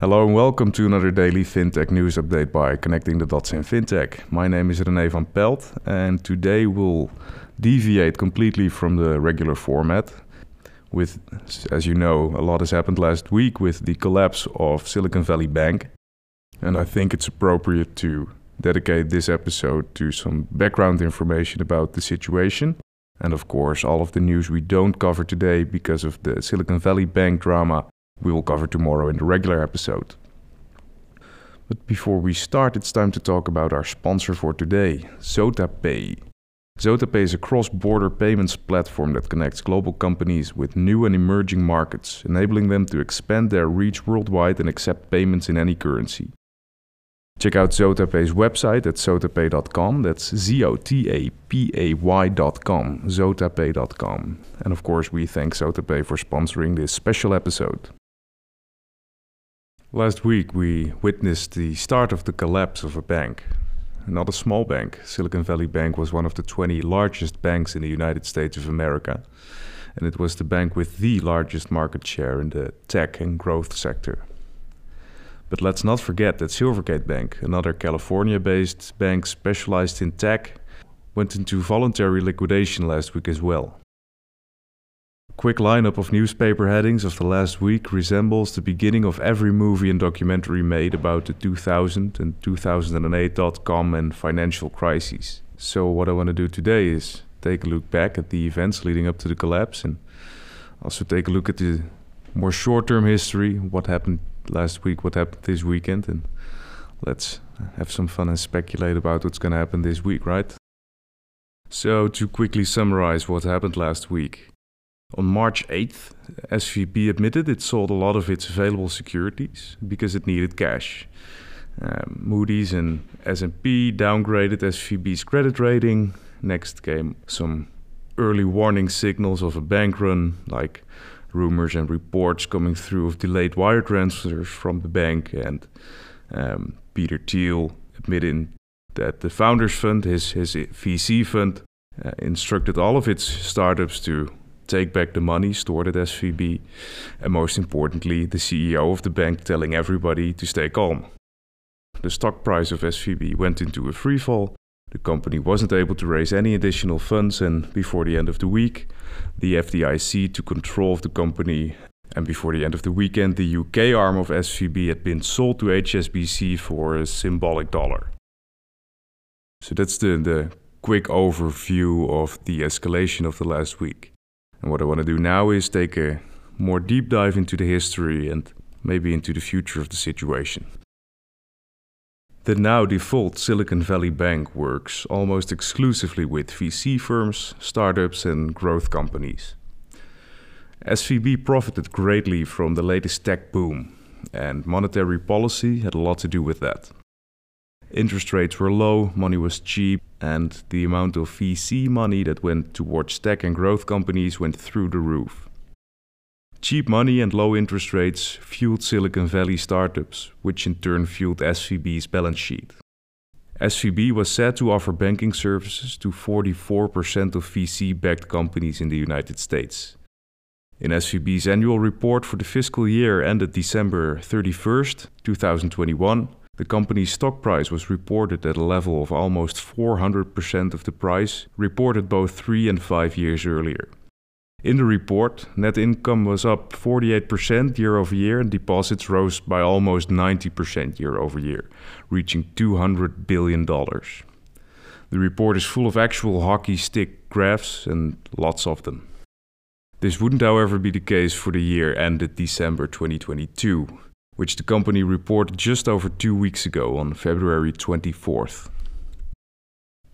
Hello and welcome to another daily fintech news update by Connecting the Dots in Fintech. My name is René van Pelt and today we'll deviate completely from the regular format. As you know, a lot has happened last week with the collapse of Silicon Valley Bank. And I think it's appropriate to dedicate this episode to some background information about the situation. And of course, all of the news we don't cover today because of the Silicon Valley Bank drama we will cover tomorrow in the regular episode. But before we start, it's time to talk about our sponsor for today, Zotapay. Zotapay is a cross-border payments platform that connects global companies with new and emerging markets, enabling them to expand their reach worldwide and accept payments in any currency. Check out Zotapay's website at zotapay.com, that's Z-O-T-A-P-A-Y.com, zotapay.com. And of course, we thank Zotapay for sponsoring this special episode. Last week, we witnessed the start of the collapse of a bank. Not a small bank. Silicon Valley Bank was one of the 20 largest banks in the United States of America. And it was the bank with the largest market share in the tech and growth sector. But let's not forget that Silvergate Bank, another California-based bank specialized in tech, went into voluntary liquidation last week as well. Quick lineup of newspaper headings of the last week resembles the beginning of every movie and documentary made about the 2000 and 2008 dot-com and financial crises. So what I want to do today is take a look back at the events leading up to the collapse and also take a look at the more short-term history, what happened last week, what happened this weekend, and let's have some fun and speculate about what's going to happen this week, right? So to quickly summarize what happened last week. On March 8th, SVB admitted it sold a lot of its available securities because it needed cash. Moody's and S&P downgraded SVB's credit rating. Next came some early warning signals of a bank run, like rumors and reports coming through of delayed wire transfers from the bank. And Peter Thiel admitting that the Founders Fund, his VC fund, instructed all of its startups to take back the money stored at SVB, and most importantly, the CEO of the bank telling everybody to stay calm. The stock price of SVB went into a freefall, the company wasn't able to raise any additional funds, and before the end of the week, the FDIC took control of the company, and before the end of the weekend, the UK arm of SVB had been sold to HSBC for a symbolic dollar. So that's the quick overview of the escalation of the last week. And what I want to do now is take a more deep dive into the history and maybe into the future of the situation. The now default Silicon Valley Bank works almost exclusively with VC firms, startups and growth companies. SVB profited greatly from the latest tech boom, and monetary policy had a lot to do with that. Interest rates were low, money was cheap, and the amount of VC money that went towards tech and growth companies went through the roof. Cheap money and low interest rates fueled Silicon Valley startups, which in turn fueled SVB's balance sheet. SVB was said to offer banking services to 44% of VC-backed companies in the United States. In SVB's annual report for the fiscal year ended December 31st, 2021, the company's stock price was reported at a level of almost 400% of the price reported both 3 and 5 years earlier. In the report, net income was up 48% year over year and deposits rose by almost 90% year over year, reaching $200 billion. The report is full of actual hockey stick graphs and lots of them. This wouldn't, however, be the case for the year ended December 2022. Which the company reported just over 2 weeks ago on February 24th.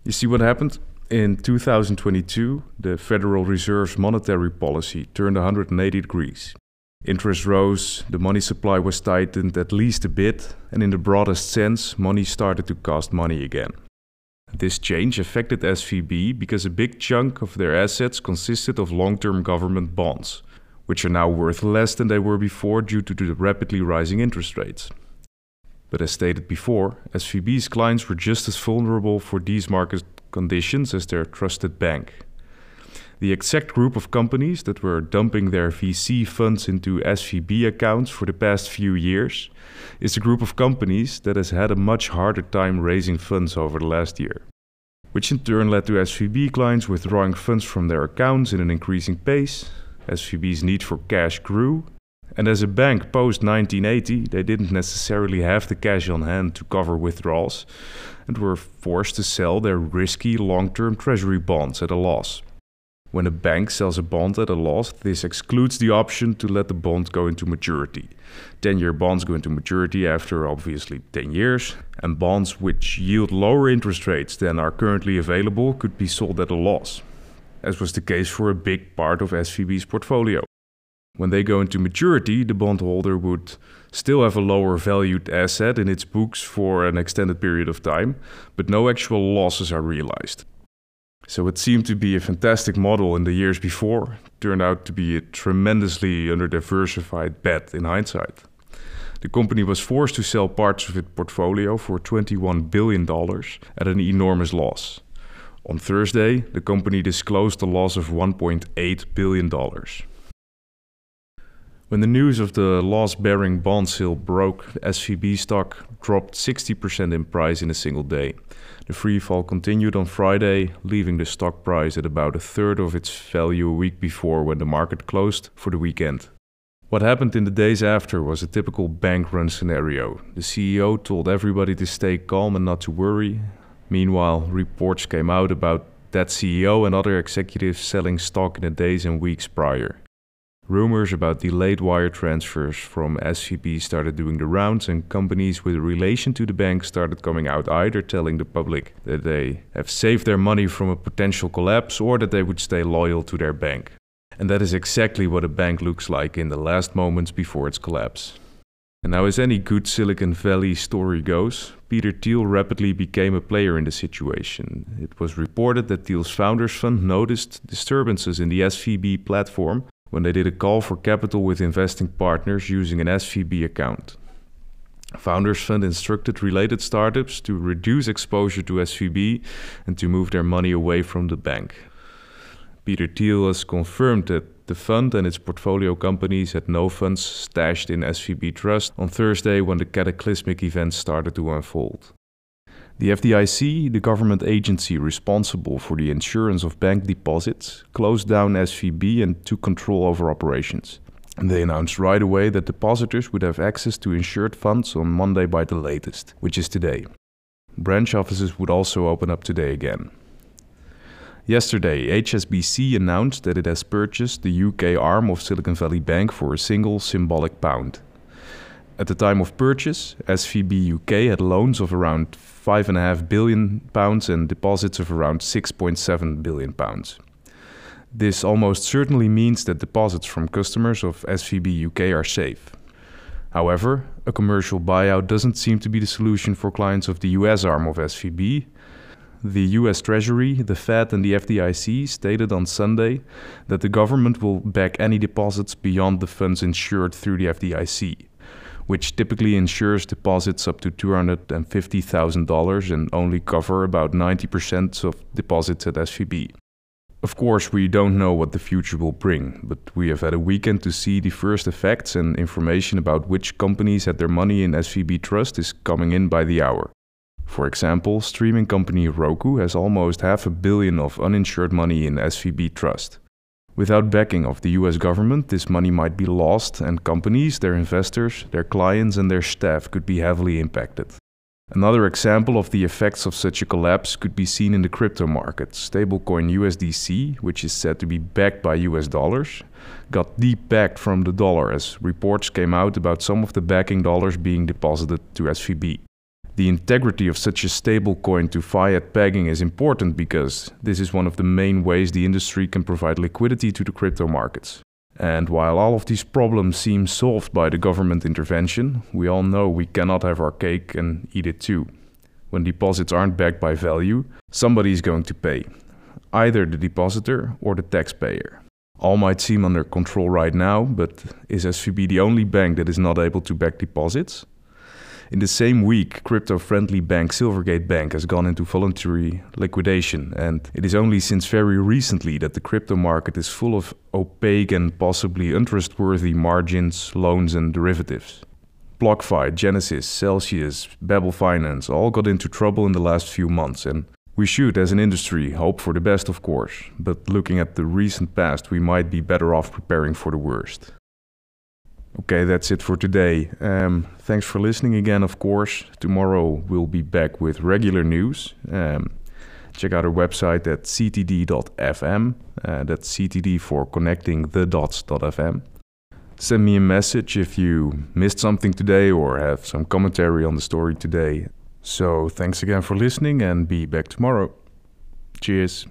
You see what happened? In 2022, the Federal Reserve's monetary policy turned 180 degrees. Interest rose, the money supply was tightened at least a bit, and in the broadest sense, money started to cost money again. This change affected SVB because a big chunk of their assets consisted of long-term government bonds, which are now worth less than they were before due to the rapidly rising interest rates. But as stated before, SVB's clients were just as vulnerable for these market conditions as their trusted bank. the exact group of companies that were dumping their VC funds into SVB accounts for the past few years is the group of companies that has had a much harder time raising funds over the last year, which in turn led to SVB clients withdrawing funds from their accounts in an increasing pace. SVB's need for cash grew, and as a bank post-1980, they didn't necessarily have the cash on hand to cover withdrawals and were forced to sell their risky long-term treasury bonds at a loss. When a bank sells a bond at a loss, this excludes the option to let the bond go into maturity. 10-year bonds go into maturity after, obviously, 10 years, and bonds which yield lower interest rates than are currently available could be sold at a loss, as was the case for a big part of SVB's portfolio. When they go into maturity, the bondholder would still have a lower valued asset in its books for an extended period of time, but no actual losses are realized. So it seemed to be a fantastic model in the years before, turned out to be a tremendously under-diversified bet in hindsight. The company was forced to sell parts of its portfolio for $21 billion at an enormous loss. On Thursday, the company disclosed a loss of $1.8 billion. When the news of the loss-bearing bond sale broke, the SVB stock dropped 60% in price in a single day. The free fall continued on Friday, leaving the stock price at about a third of its value a week before when the market closed for the weekend. What happened in the days after was a typical bank run scenario. The CEO told everybody to stay calm and not to worry. Meanwhile, reports came out about that CEO and other executives selling stock in the days and weeks prior. Rumors about delayed wire transfers from SVB started doing the rounds, and companies with relation to the bank started coming out either telling the public that they have saved their money from a potential collapse or that they would stay loyal to their bank. And that is exactly what a bank looks like in the last moments before its collapse. And now, as any good Silicon Valley story goes, Peter Thiel rapidly became a player in the situation. It was reported that Thiel's Founders Fund noticed disturbances in the SVB platform when they did a call for capital with investing partners using an SVB account. Founders Fund instructed related startups to reduce exposure to SVB and to move their money away from the bank. Peter Thiel has confirmed that the fund and its portfolio companies had no funds stashed in SVB Trust on Thursday when the cataclysmic events started to unfold. The FDIC, the government agency responsible for the insurance of bank deposits, closed down SVB and took control over operations. And they announced right away that depositors would have access to insured funds on Monday by the latest, which is today. Branch offices would also open up today again. Yesterday, HSBC announced that it has purchased the UK arm of Silicon Valley Bank for a single symbolic £1. At the time of purchase, SVB UK had loans of around £5.5 billion and deposits of around £6.7 billion. This almost certainly means that deposits from customers of SVB UK are safe. However, a commercial buyout doesn't seem to be the solution for clients of the US arm of SVB. The US Treasury, the Fed and the FDIC stated on Sunday that the government will back any deposits beyond the funds insured through the FDIC, which typically insures deposits up to $250,000 and only cover about 90% of deposits at SVB. Of course, we don't know what the future will bring, but we have had a weekend to see the first effects, and information about which companies had their money in SVB Trust is coming in by the hour. For example, streaming company Roku has almost $500 million of uninsured money in SVB Trust. Without backing of the US government, this money might be lost, and companies, their investors, their clients and their staff could be heavily impacted. Another example of the effects of such a collapse could be seen in the crypto market. Stablecoin USDC, which is said to be backed by US dollars, got de-backed from the dollar as reports came out about some of the backing dollars being deposited to SVB. The integrity of such a stablecoin to fiat pegging is important because this is one of the main ways the industry can provide liquidity to the crypto markets. And while all of these problems seem solved by the government intervention, we all know we cannot have our cake and eat it too. When deposits aren't backed by value, somebody is going to pay, either the depositor or the taxpayer. All might seem under control right now, but is SVB the only bank that is not able to back deposits? In the same week, crypto-friendly bank Silvergate Bank has gone into voluntary liquidation, and it is only since very recently that the crypto market is full of opaque and possibly untrustworthy margins, loans and derivatives. BlockFi, Genesis, Celsius, Babel Finance all got into trouble in the last few months, and we should, as an industry, hope for the best, of course, but looking at the recent past, we might be better off preparing for the worst. Okay, that's it for today. Thanks for listening again, of course. Tomorrow we'll be back with regular news. Check out our website at ctd.fm. That's ctd for connecting the dots.fm. Send me a message if you missed something today or have some commentary on the story today. So thanks again for listening and be back tomorrow. Cheers.